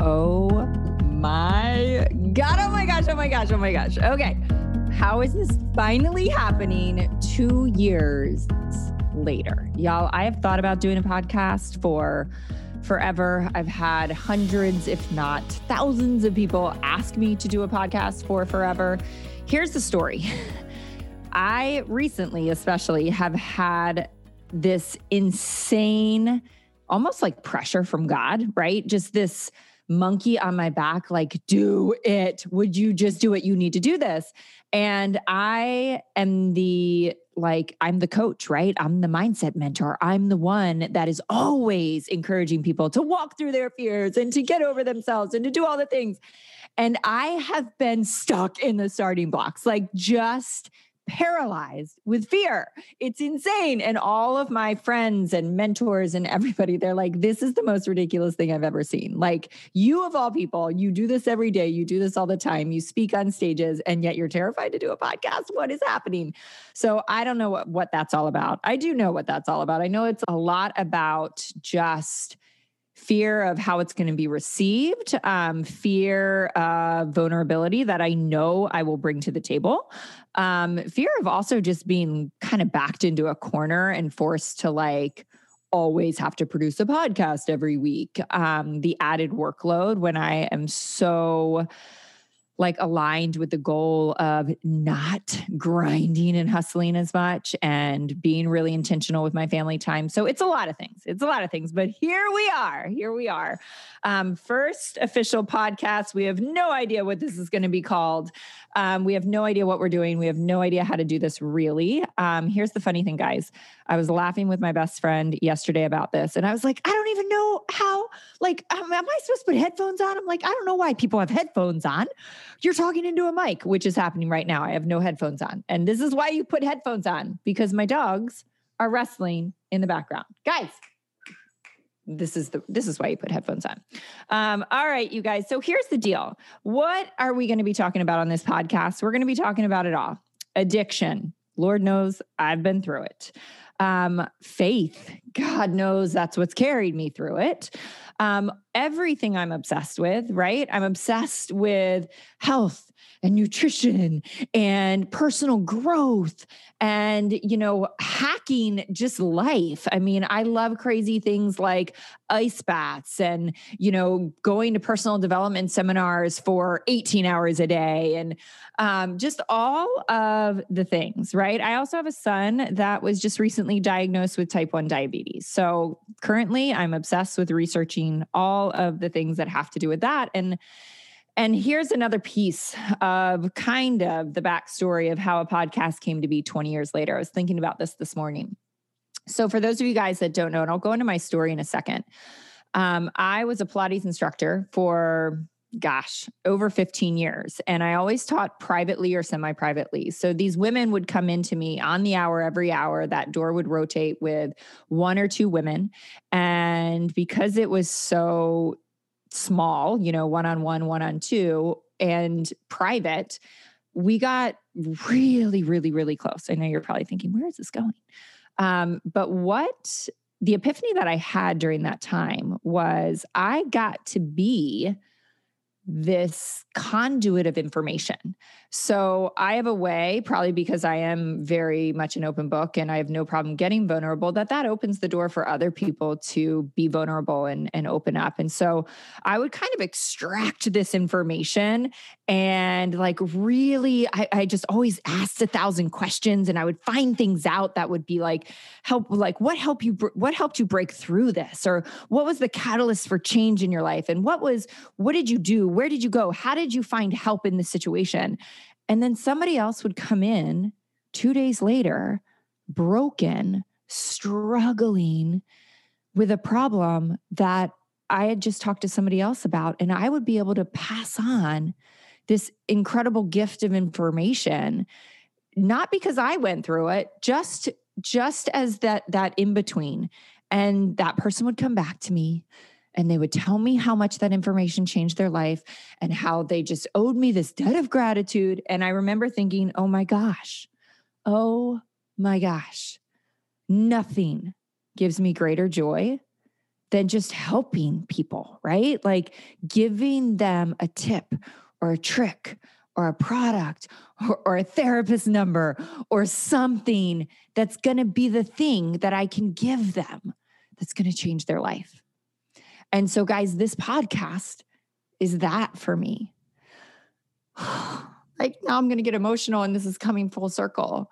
Oh my God. Oh my gosh. Oh my gosh. Oh my gosh. Okay. How is this finally happening 2 years later? Y'all, I have thought about doing a podcast for forever. I've had hundreds, if not thousands of people ask me to do a podcast for forever. Here's the story. I recently, especially, have had this insane, almost like pressure from God, right? Just this monkey on my back, like, do it. Would you just do it? You need to do this. And I am I'm the coach, right? I'm the mindset mentor. I'm the one that is always encouraging people to walk through their fears and to get over themselves and to do all the things. And I have been stuck in the starting blocks, like just paralyzed with fear. It's insane. And all of my friends and mentors and everybody, they're like, this is the most ridiculous thing I've ever seen. Like, you of all people, you do this every day. You do this all the time. You speak on stages and yet you're terrified to do a podcast. What is happening? So I don't know what that's all about. I do know what that's all about. I know it's a lot about just fear of how it's going to be received, fear of vulnerability that I know I will bring to the table, fear of also just being kind of backed into a corner and forced to like always have to produce a podcast every week, the added workload when I am so like aligned with the goal of not grinding and hustling as much and being really intentional with my family time. So it's a lot of things. It's a lot of things, but here we are. Here we are. First official podcast. We have no idea what this is going to be called. We have no idea what we're doing. We have no idea how to do this really. Here's the funny thing, guys. I was laughing with my best friend yesterday about this and I was like, I don't even know how, like, am I supposed to put headphones on? I'm like, I don't know why people have headphones on. You're talking into a mic, which is happening right now. I have no headphones on. And this is why you put headphones on, because my dogs are wrestling in the background. Guys, this is why you put headphones on. All right, you guys. So here's the deal. What are we going to be talking about on this podcast? We're going to be talking about it all. Addiction. Lord knows I've been through it. Faith. God knows that's what's carried me through it. Everything I'm obsessed with, right? I'm obsessed with health and nutrition and personal growth and, hacking just life. I mean, I love crazy things like ice baths and, going to personal development seminars for 18 hours a day and just all of the things, right? I also have a son that was just recently diagnosed with type 1 diabetes. So currently I'm obsessed with researching all of the things that have to do with that. And here's another piece of kind of the backstory of how a podcast came to be 20 years later. I was thinking about this morning. So for those of you guys that don't know, and I'll go into my story in a second. I was a Pilates instructor for, over 15 years. And I always taught privately or semi-privately. So these women would come into me on the hour, every hour. That door would rotate with one or two women. And because it was so small, one-on-one, one-on-two, and private, we got really, really, really close. I know you're probably thinking, where is this going? But what the epiphany that I had during that time was I got to be this conduit of information. So I have a way, probably because I am very much an open book and I have no problem getting vulnerable, that opens the door for other people to be vulnerable and open up. And so I would kind of extract this information and I just always asked 1,000 questions and I would find things out that would be like, what helped you break through this? Or what was the catalyst for change in your life? And what did you do? Where did you go? How did you find help in this situation? And then somebody else would come in 2 days later, broken, struggling with a problem that I had just talked to somebody else about. And I would be able to pass on this incredible gift of information, not because I went through it, just as that in between. And that person would come back to me and they would tell me how much that information changed their life and how they just owed me this debt of gratitude. And I remember thinking, oh my gosh, nothing gives me greater joy than just helping people, right? Like giving them a tip or a trick or a product or a therapist number or something that's going to be the thing that I can give them that's going to change their life. And so guys, this podcast is that for me. Like now I'm going to get emotional, and this is coming full circle,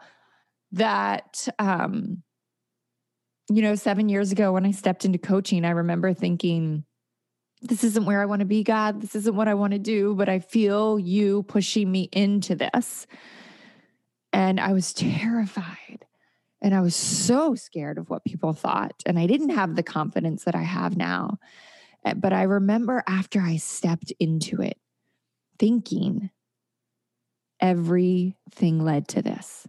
that, 7 years ago when I stepped into coaching, I remember thinking, this isn't where I want to be, God. This isn't what I want to do, but I feel you pushing me into this. And I was terrified, and I was so scared of what people thought. And I didn't have the confidence that I have now. But I remember after I stepped into it, thinking, everything led to this.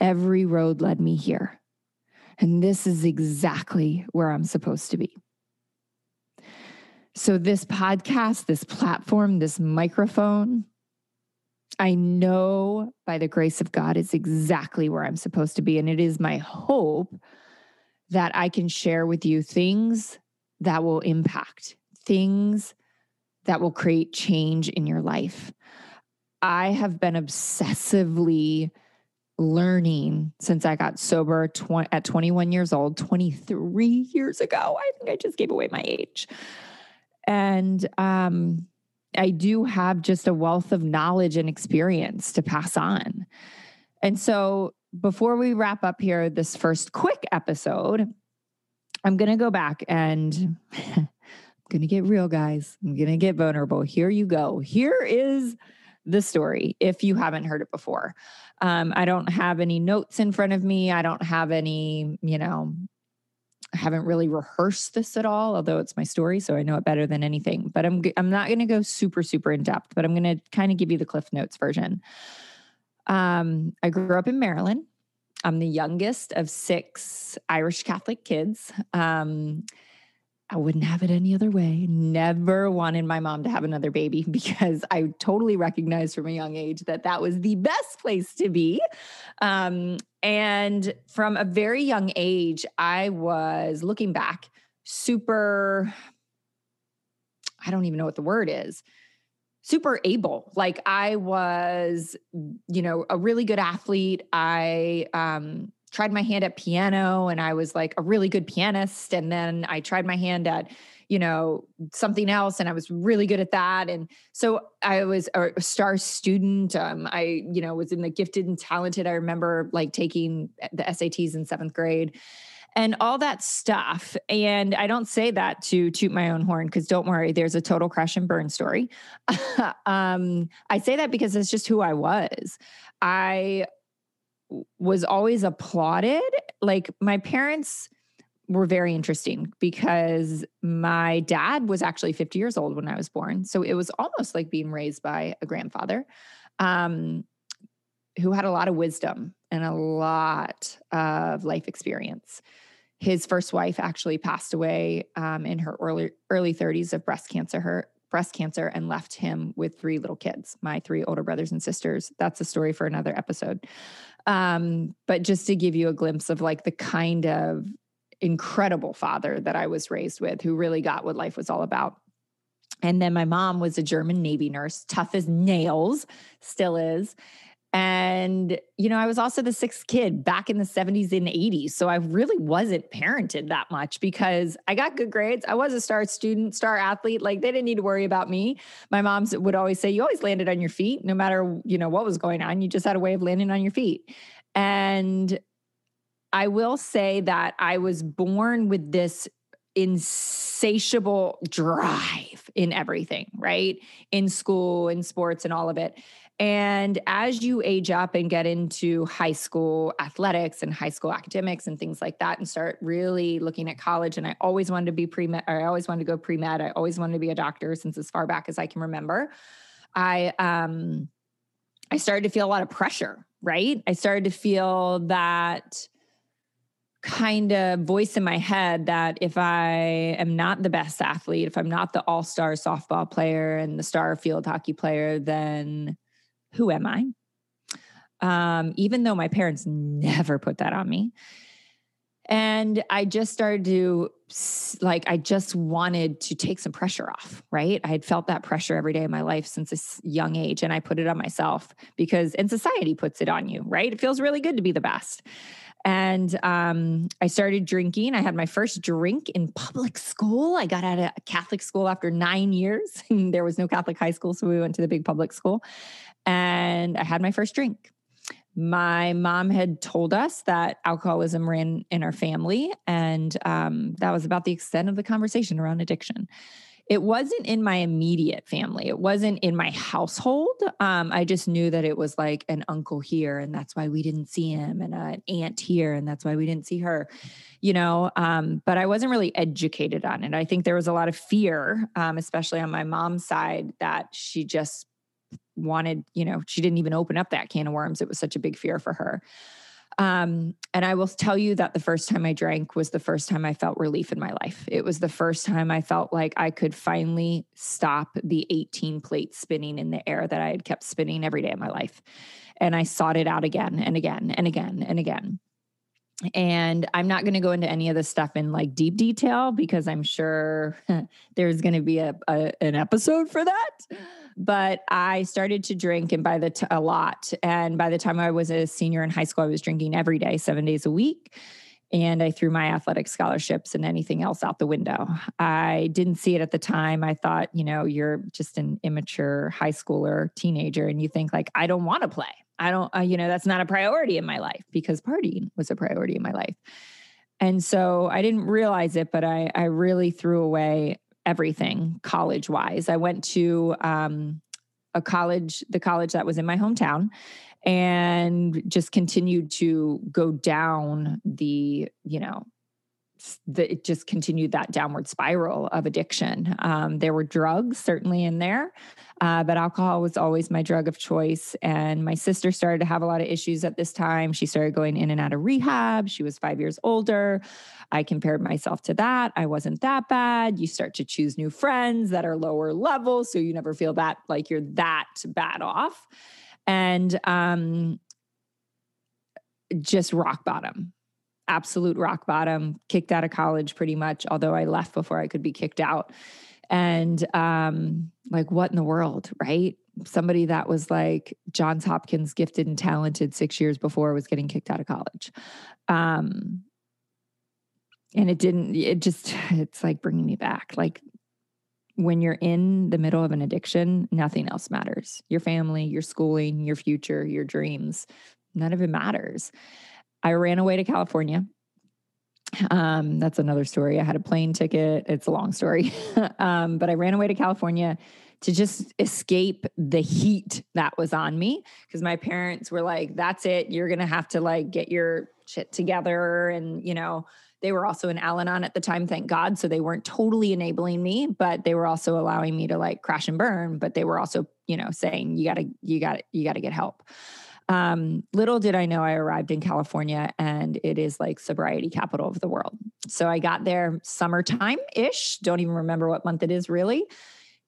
Every road led me here. And this is exactly where I'm supposed to be. So this podcast, this platform, this microphone, I know by the grace of God is exactly where I'm supposed to be. And it is my hope that I can share with you things that will impact, things that will create change in your life. I have been obsessively learning since I got sober at 21 years old, 23 years ago. I think I just gave away my age. And I do have just a wealth of knowledge and experience to pass on. And so before we wrap up here, this first quick episode, I'm going to go back and I'm going to get real, guys. I'm going to get vulnerable. Here you go. Here is the story, if you haven't heard it before. I don't have any notes in front of me. I don't have any, I haven't really rehearsed this at all, although it's my story, so I know it better than anything. But I'm not going to go super, super in depth, but I'm going to kind of give you the Cliff Notes version. I grew up in Maryland. I'm the youngest of 6 Irish Catholic kids. I wouldn't have it any other way. Never wanted my mom to have another baby because I totally recognized from a young age that was the best place to be. And from a very young age, I was, looking back, super, I don't even know what the word is, super able. Like I was, a really good athlete. I tried my hand at piano, and I was like a really good pianist. And then I tried my hand at, something else, and I was really good at that. And so I was a star student. I, was in the gifted and talented. I remember like taking the SATs in 7th grade and all that stuff. And I don't say that to toot my own horn, because don't worry, there's a total crash and burn story. I say that because it's just who I was. I was always applauded. Like my parents were very interesting because my dad was actually 50 years old when I was born. So it was almost like being raised by a grandfather who had a lot of wisdom and a lot of life experience. His first wife actually passed away in her early 30s of breast cancer. Breast cancer, and left him with 3 little kids, my 3 older brothers and sisters. That's a story for another episode. But just to give you a glimpse of like the kind of incredible father that I was raised with, who really got what life was all about. And then my mom was a German Navy nurse, tough as nails, still is. And, I was also the 6th kid back in the 70s and 80s. So I really wasn't parented that much because I got good grades. I was a star student, star athlete. Like they didn't need to worry about me. My mom would always say, you always landed on your feet, no matter, what was going on. You just had a way of landing on your feet. And I will say that I was born with this insatiable drive in everything, right? In school, in sports, and all of it. And as you age up and get into high school athletics and high school academics and things like that, and start really looking at college, and I always wanted to be pre-med, or I always wanted to go pre-med. I always wanted to be a doctor since as far back as I can remember. I started to feel a lot of pressure, right? I started to feel that kind of voice in my head that if I am not the best athlete, if I'm not the all-star softball player and the star field hockey player, then who am I? Even though my parents never put that on me. And I just started to, like, I just wanted to take some pressure off, right? I had felt that pressure every day of my life since a young age, and I put it on myself because, and society puts it on you, right? It feels really good to be the best. And I started drinking. I had my first drink in public school. I got out of Catholic school after 9 years. There was no Catholic high school, so we went to the big public school. And I had my first drink. My mom had told us that alcoholism ran in our family, and that was about the extent of the conversation around addiction. It wasn't in my immediate family. It wasn't in my household. I just knew that it was like an uncle here, and that's why we didn't see him, and an aunt here, and that's why we didn't see her, you know. But I wasn't really educated on it. I think there was a lot of fear, especially on my mom's side, that she just wanted, you know, she didn't even open up that can of worms. It was such a big fear for her. And I will tell you that the first time I drank was the first time I felt relief in my life. It was the first time I felt like I could finally stop the 18 plates spinning in the air that I had kept spinning every day of my life. And I sought it out again and again and again and again. And I'm not going to go into any of this stuff in like deep detail because I'm sure there's going to be an episode for that. But I started to drink and a lot. And by the time I was a senior in high school, I was drinking every day, 7 days a week. And I threw my athletic scholarships and anything else out the window. I didn't see it at the time. I thought, you know, you're just an immature high schooler, teenager, and you think like, I don't want to play. I don't, you know, that's not a priority in my life, because partying was a priority in my life. And so I didn't realize it, but I really threw away everything college-wise. I went to the college that was in my hometown, and just continued to go down it just continued that downward spiral of addiction. There were drugs certainly in there, but alcohol was always my drug of choice. And my sister started to have a lot of issues at this time. She started going in and out of rehab. She was 5 years older. I compared myself to that. I wasn't that bad. You start to choose new friends that are lower level, so you never feel that like you're that bad off. And just rock bottom. Absolute rock bottom, kicked out of college pretty much, although I left before I could be kicked out. And what in the world, right? Somebody that was like Johns Hopkins, gifted and talented 6 years before, was getting kicked out of college. And it's like bringing me back. Like when you're in the middle of an addiction, nothing else matters. Your family, your schooling, your future, your dreams, none of it matters. I ran away to California. That's another story. I had a plane ticket. It's a long story. But I ran away to California to just escape the heat that was on me, because my parents were like, that's it. You're going to have to like get your shit together. And, you know, they were also in Al-Anon at the time, thank God. So they weren't totally enabling me, but they were also allowing me to like crash and burn. But they were also, you know, saying, you gotta get help. Little did I know I arrived in California, and it is like sobriety capital of the world. So I got there summertime-ish. Don't even remember what month it is really.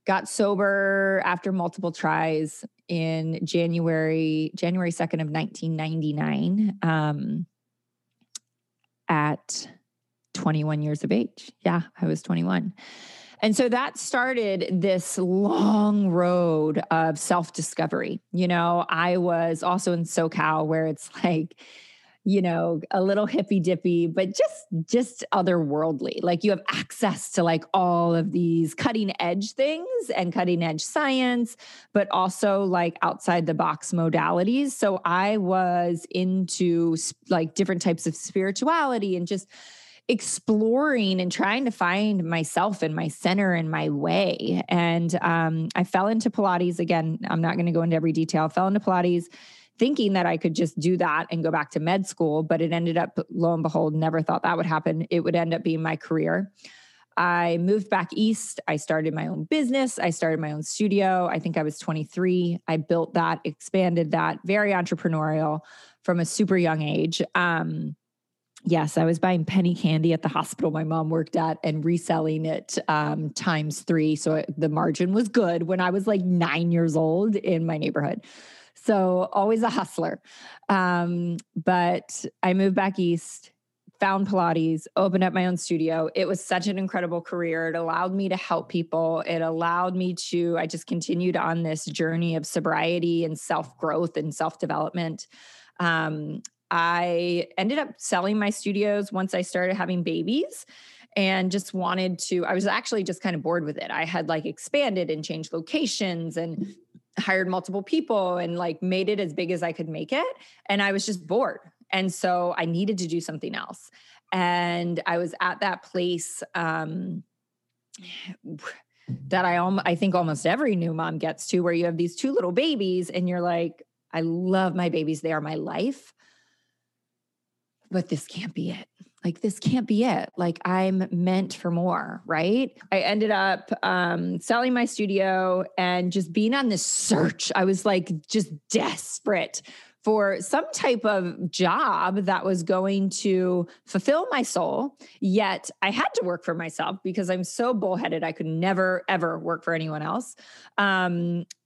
Got sober after multiple tries in January 2nd of 1999, at 21 years of age. Yeah, I was 21. And so that started this long road of self-discovery. You know, I was also in SoCal, where it's like, you know, a little hippy-dippy, but just otherworldly. Like you have access to like all of these cutting-edge things and cutting-edge science, but also like outside-the-box modalities. So I was into like different types of spirituality and just exploring and trying to find myself and my center and my way. And I fell into Pilates again. I'm not going to go into every detail. I fell into Pilates thinking that I could just do that and go back to med school, but it ended up, lo and behold, never thought that would happen. It would end up being my career. I moved back east. I started my own business. I started my own studio. I think I was 23. I built that, expanded that, very entrepreneurial from a super young age. Yes, I was buying penny candy at the hospital my mom worked at and reselling it times 3. So the margin was good when I was like 9 years old in my neighborhood. So always a hustler. But I moved back east. found Pilates, opened up my own studio. It was such an incredible career. It allowed me to help people. It allowed me to, I just continued on this journey of sobriety and self-growth and self-development. I ended up selling my studios once I started having babies and just wanted to, I was actually just kind of bored with it. I had like expanded and changed locations and hired multiple people and like made it as big as I could make it. And I was just bored. And so I needed to do something else. And I was at that place that I think almost every new mom gets to, where you have these two little babies and you're like, I love my babies. They are my life. But this can't be it. Like, this can't be it. Like, I'm meant for more, right? I ended up selling my studio and just being on this search. I was like just desperate for some type of job that was going to fulfill my soul. Yet I had to work for myself because I'm so bullheaded. I could never, ever work for anyone else.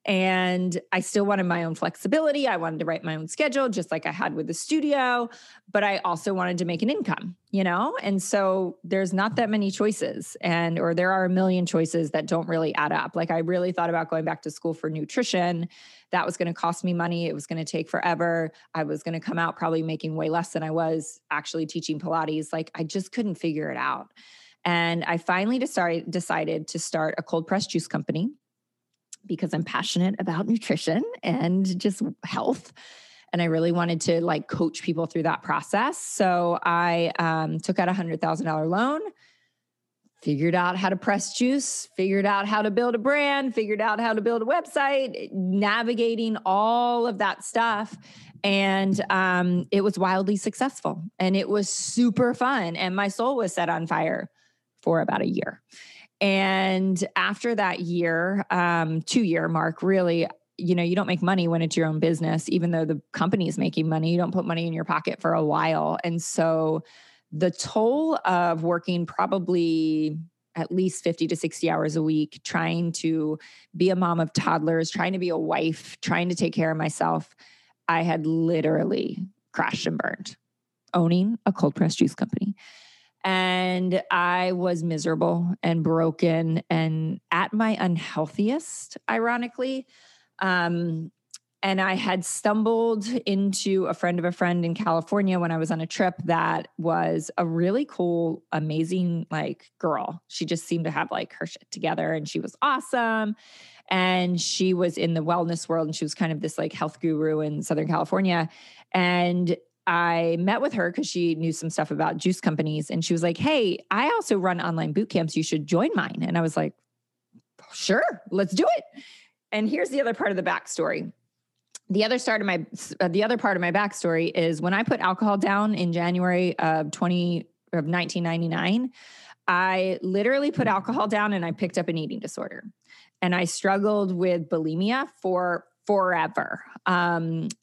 And I still wanted my own flexibility. I wanted to write my own schedule, just like I had with the studio, but I also wanted to make an income, you know? And so there's not that many choices, or there are a million choices that don't really add up. Like, I really thought about going back to school for nutrition. That was going to cost me money. It was going to take forever. I was going to come out probably making way less than I was actually teaching Pilates. Like, I just couldn't figure it out. And I finally decided to start a cold press juice company because I'm passionate about nutrition and just health. And I really wanted to like coach people through that process. So I took out a $100,000 loan, figured out how to press juice, figured out how to build a brand, figured out how to build a website, navigating all of that stuff. And it was wildly successful and it was super fun. And my soul was set on fire for about a year. And after that year, 2 year mark, really, you know, you don't make money when it's your own business, even though the company is making money, you don't put money in your pocket for a while. And so the toll of working probably at least 50 to 60 hours a week, trying to be a mom of toddlers, trying to be a wife, trying to take care of myself, I had literally crashed and burned owning a cold press juice company. And I was miserable and broken and at my unhealthiest, ironically. And I had stumbled into a friend of a friend in California when I was on a trip that was a really cool, amazing, like, girl. She just seemed to have like her shit together and she was awesome. And she was in the wellness world and she was kind of this like health guru in Southern California. And I met with her because she knew some stuff about juice companies. And she was like, hey, I also run online boot camps. You should join mine. And I was like, sure, let's do it. And here's the other part of the backstory. The other part of my backstory is when I put alcohol down in January of 1999, I literally put alcohol down and I picked up an eating disorder. And I struggled with bulimia for forever.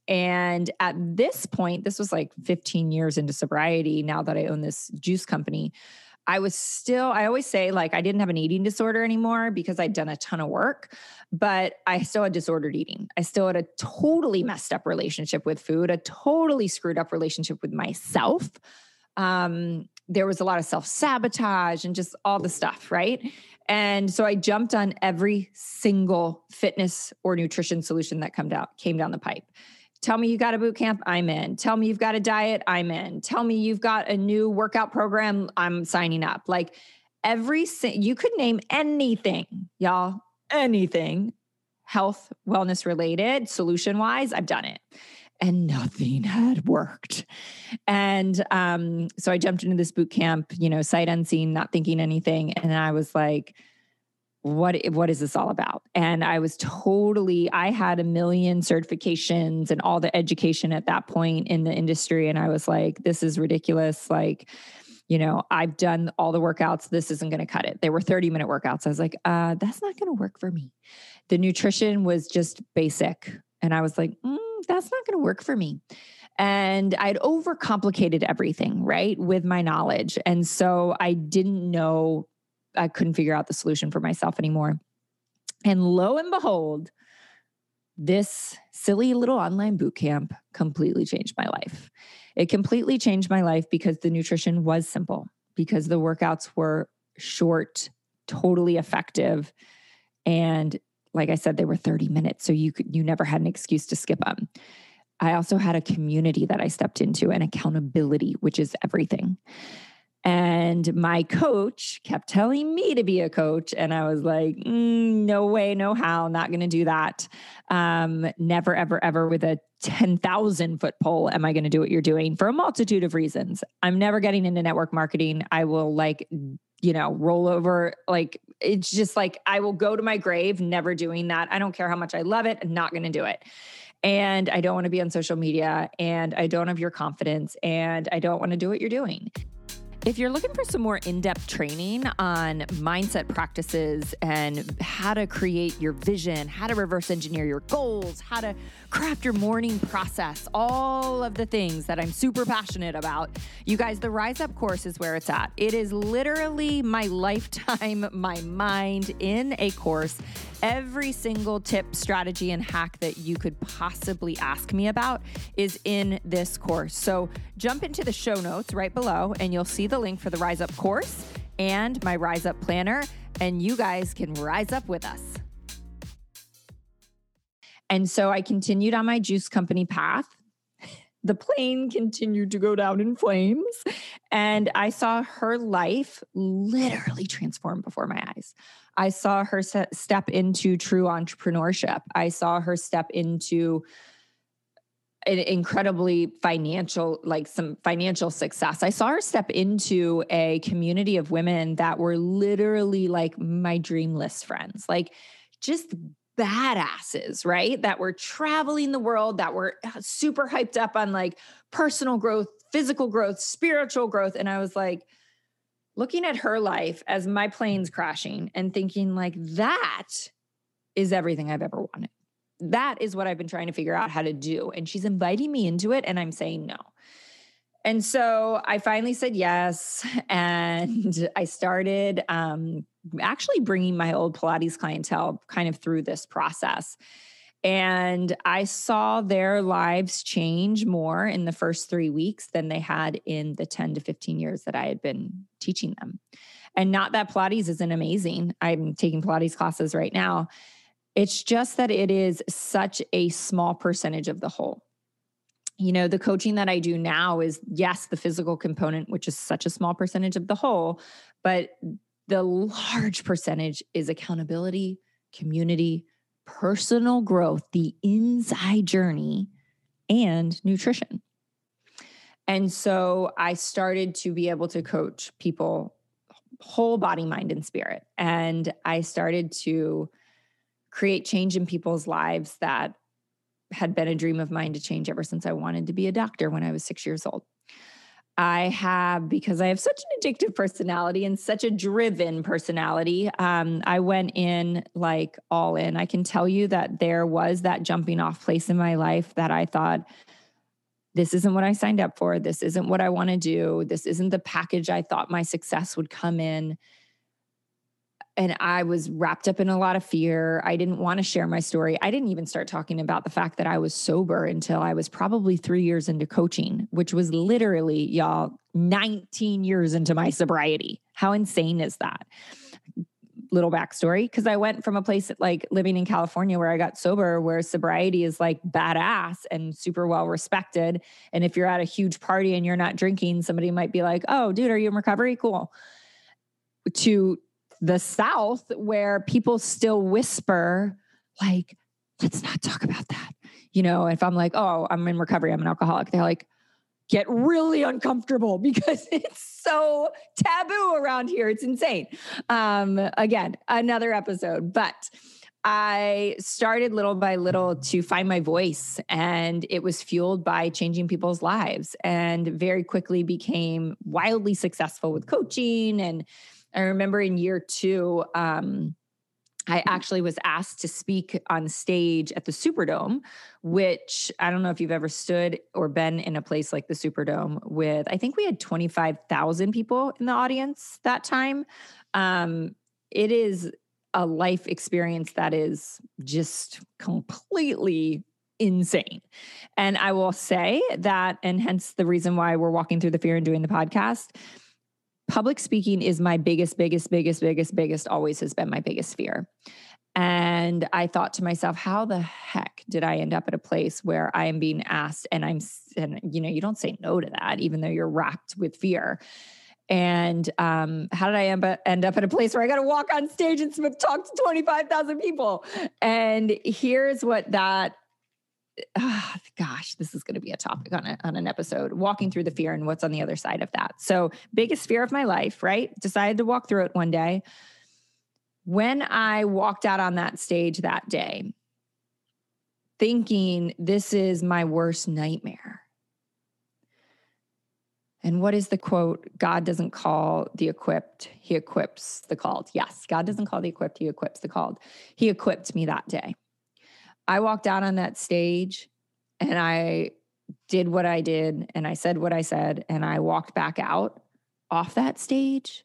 And at this point, this was like 15 years into sobriety. Now that I own this juice company, I always say like, I didn't have an eating disorder anymore because I'd done a ton of work, but I still had disordered eating. I still had a totally messed up relationship with food, a totally screwed up relationship with myself. There was a lot of self-sabotage and just all the stuff, right? And so I jumped on every single fitness or nutrition solution that came down the pipe. Tell me you got a boot camp, I'm in. Tell me you've got a diet, I'm in. Tell me you've got a new workout program, I'm signing up. Like you could name anything, y'all, anything, health, wellness related, solution-wise, I've done it. And nothing had worked. And so I jumped into this boot camp, you know, sight unseen, not thinking anything. And I was like, what is this all about? And I had a million certifications and all the education at that point in the industry. And I was like, this is ridiculous. Like, you know, I've done all the workouts. This isn't going to cut it. They were 30-minute workouts. I was like, that's not going to work for me. The nutrition was just basic. And I was like, that's not going to work for me. And I'd overcomplicated everything, right, with my knowledge. And so I couldn't figure out the solution for myself anymore. And lo and behold, this silly little online boot camp completely changed my life. It completely changed my life because the nutrition was simple, because the workouts were short, totally effective. And like I said, they were 30 minutes. So you never had an excuse to skip them. I also had a community that I stepped into and accountability, which is everything. And my coach kept telling me to be a coach. And I was like, no way, no how, not going to do that. Never, ever, ever with a 10,000 foot pole am I going to do what you're doing for a multitude of reasons. I'm never getting into network marketing. I will roll over. It's just like, I will go to my grave, never doing that. I don't care how much I love it. I'm not going to do it. And I don't want to be on social media. And I don't have your confidence. And I don't want to do what you're doing. If you're looking for some more in-depth training on mindset practices and how to create your vision, how to reverse engineer your goals, how to craft your morning process, all of the things that I'm super passionate about, you guys, the Rise Up course is where it's at. It is literally my lifetime, my mind in a course. Every single tip, strategy, and hack that you could possibly ask me about is in this course. So jump into the show notes right below and you'll see the link for the Rise Up course and my Rise Up planner, and you guys can rise up with us. And so I continued on my juice company path. The plane continued to go down in flames, and I saw her life literally transform before my eyes. I saw her step into true entrepreneurship. I saw her step into an incredibly financial success. I saw her step into a community of women that were literally like my dream list friends, like just badasses, right? That were traveling the world, that were super hyped up on like personal growth, physical growth, spiritual growth. And I was like, looking at her life as my plane's crashing and thinking like, that is everything I've ever wanted. That is what I've been trying to figure out how to do. And she's inviting me into it and I'm saying no. And so I finally said yes. And I started actually bringing my old Pilates clientele kind of through this process. And I saw their lives change more in the first 3 weeks than they had in the 10 to 15 years that I had been teaching them. And not that Pilates isn't amazing. I'm taking Pilates classes right now. It's just that it is such a small percentage of the whole. You know, the coaching that I do now is, yes, the physical component, which is such a small percentage of the whole, but the large percentage is accountability, community, personal growth, the inside journey, and nutrition. And so I started to be able to coach people whole body, mind, and spirit. And I started to create change in people's lives that had been a dream of mine to change ever since I wanted to be a doctor when I was 6 years old. Because I have such an addictive personality and such a driven personality, I went in like all in. I can tell you that there was that jumping off place in my life that I thought, this isn't what I signed up for. This isn't what I want to do. This isn't the package I thought my success would come in. And I was wrapped up in a lot of fear. I didn't want to share my story. I didn't even start talking about the fact that I was sober until I was probably 3 years into coaching, which was literally, y'all, 19 years into my sobriety. How insane is that? Little backstory, because I went from a place like living in California where I got sober, where sobriety is like badass and super well respected. And if you're at a huge party and you're not drinking, somebody might be like, oh, dude, are you in recovery? Cool. To the South, where people still whisper, like, let's not talk about that. You know, if I'm like, oh, I'm in recovery, I'm an alcoholic, they're like, get really uncomfortable because it's so taboo around here. It's insane. Again, another episode, but I started little by little to find my voice, and it was fueled by changing people's lives, and very quickly became wildly successful with coaching. And I remember in year 2, I actually was asked to speak on stage at the Superdome, which I don't know if you've ever stood or been in a place like the Superdome with, I think we had 25,000 people in the audience that time. It is a life experience that is just completely insane. And I will say that, and hence the reason why we're walking through the fear and doing the podcast, public speaking is my biggest, always has been my biggest fear. And I thought to myself, how the heck did I end up at a place where I am being asked, and you know, you don't say no to that, even though you're racked with fear. And how did I end up at a place where I got to walk on stage and talk to 25,000 people? And here's what that, this is going to be a topic on an episode, walking through the fear and what's on the other side of that. So biggest fear of my life, right? Decided to walk through it one day. When I walked out on that stage that day, thinking this is my worst nightmare. And what is the quote? God doesn't call the equipped, he equips the called. Yes, God doesn't call the equipped, he equips the called. He equipped me that day. I walked out on that stage and I did what I did and I said what I said and I walked back out off that stage.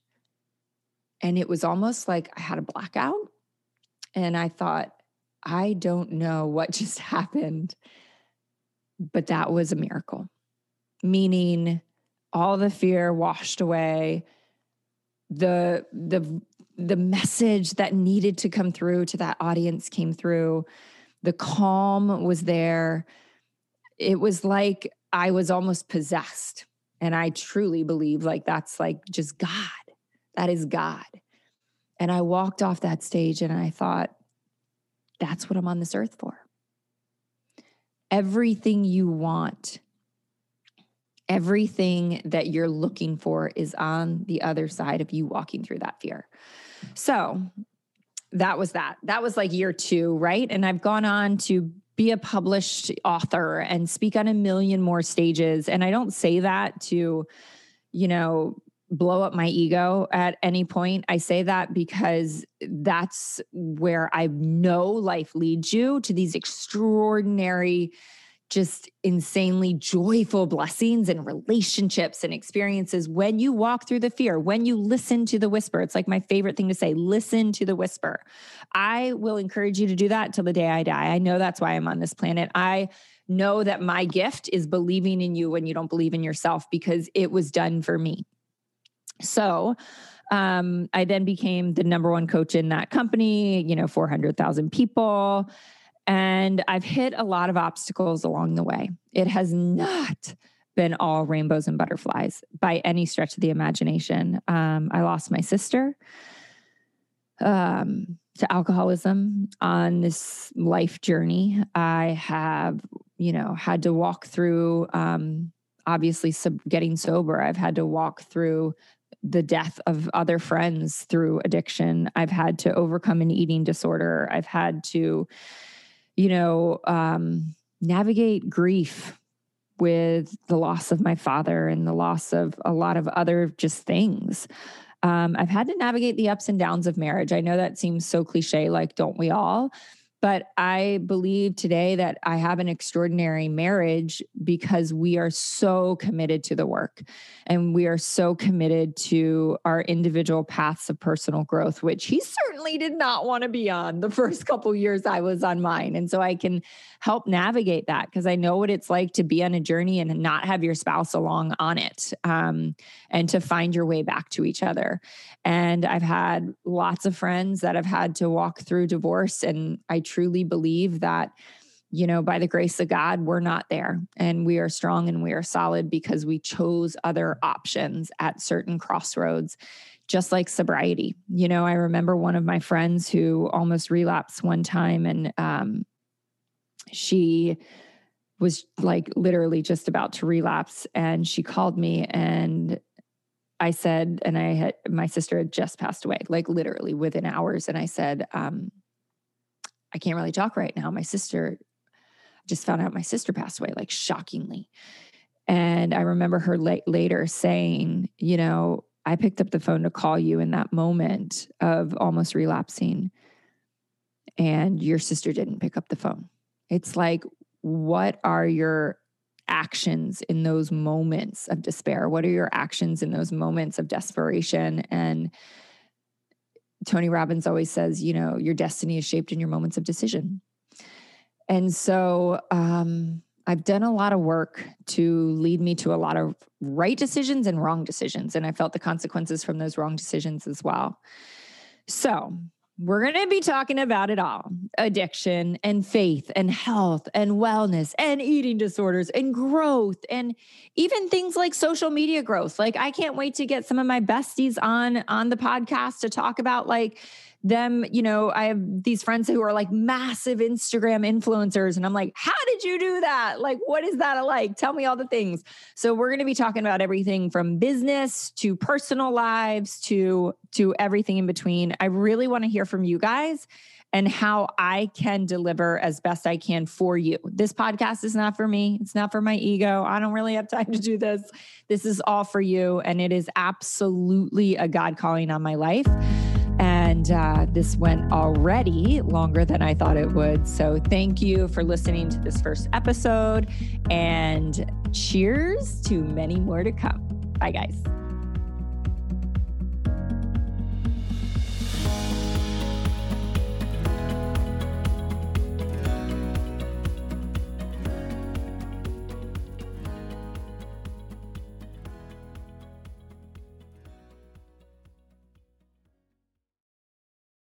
And it was almost like I had a blackout and I thought, I don't know what just happened, but that was a miracle. Meaning all the fear washed away, the message that needed to come through to that audience came through, the calm was there. It was like I was almost possessed. And I truly believe like that's like just God. That is God. And I walked off that stage and I thought, that's what I'm on this earth for. Everything you want, everything that you're looking for is on the other side of you walking through that fear. So that was that. That was like year 2, right? And I've gone on to be a published author and speak on a million more stages. And I don't say that to, you know, blow up my ego at any point. I say that because that's where I know life leads you to these extraordinary, just insanely joyful blessings and relationships and experiences when you walk through the fear, when you listen to the whisper. It's like my favorite thing to say, listen to the whisper. I will encourage you to do that till the day I die. I know that's why I'm on this planet. I know that my gift is believing in you when you don't believe in yourself, because it was done for me. So I then became the number 1 coach in that company, you know, 400,000 people. And I've hit a lot of obstacles along the way. It has not been all rainbows and butterflies by any stretch of the imagination. I lost my sister to alcoholism on this life journey. I have, you know, had to walk through, obviously getting sober. I've had to walk through the death of other friends through addiction. I've had to overcome an eating disorder. I've had to, you know, navigate grief with the loss of my father and the loss of a lot of other just things. I've had to navigate the ups and downs of marriage. I know that seems so cliche, like, don't we all? But I believe today that I have an extraordinary marriage because we are so committed to the work and we are so committed to our individual paths of personal growth, which he certainly did not want to be on the first couple of years I was on mine. And so I can help navigate that because I know what it's like to be on a journey and not have your spouse along on it, and to find your way back to each other. And I've had lots of friends that have had to walk through divorce, and I truly believe that, you know, by the grace of God, we're not there and we are strong and we are solid because we chose other options at certain crossroads, just like sobriety. You know, I remember one of my friends who almost relapsed one time, and she was like literally just about to relapse, and she called me and I said, and I had, my sister had just passed away, like literally within hours. And I said, I can't really talk right now. My sister, I just found out my sister passed away, like shockingly. And I remember her later saying, you know, I picked up the phone to call you in that moment of almost relapsing, and your sister didn't pick up the phone. It's like, what are your actions in those moments of despair? What are your actions in those moments of desperation? And Tony Robbins always says, you know, your destiny is shaped in your moments of decision. And so I've done a lot of work to lead me to a lot of right decisions and wrong decisions. And I felt the consequences from those wrong decisions as well. So we're going to be talking about it all. Addiction and faith and health and wellness and eating disorders and growth and even things like social media growth. Like, I can't wait to get some of my besties on the podcast to talk about like them. You know, I have these friends who are like massive Instagram influencers and I'm like, how did you do that? Like, what is that like? Tell me all the things. So we're going to be talking about everything from business to personal lives to everything in between. I really want to hear from you guys and how I can deliver as best I can for you. This podcast is not for me. It's not for my ego. I don't really have time to do this. This is all for you. And it is absolutely a God calling on my life. And this went already longer than I thought it would. So thank you for listening to this first episode, and cheers to many more to come. Bye, guys.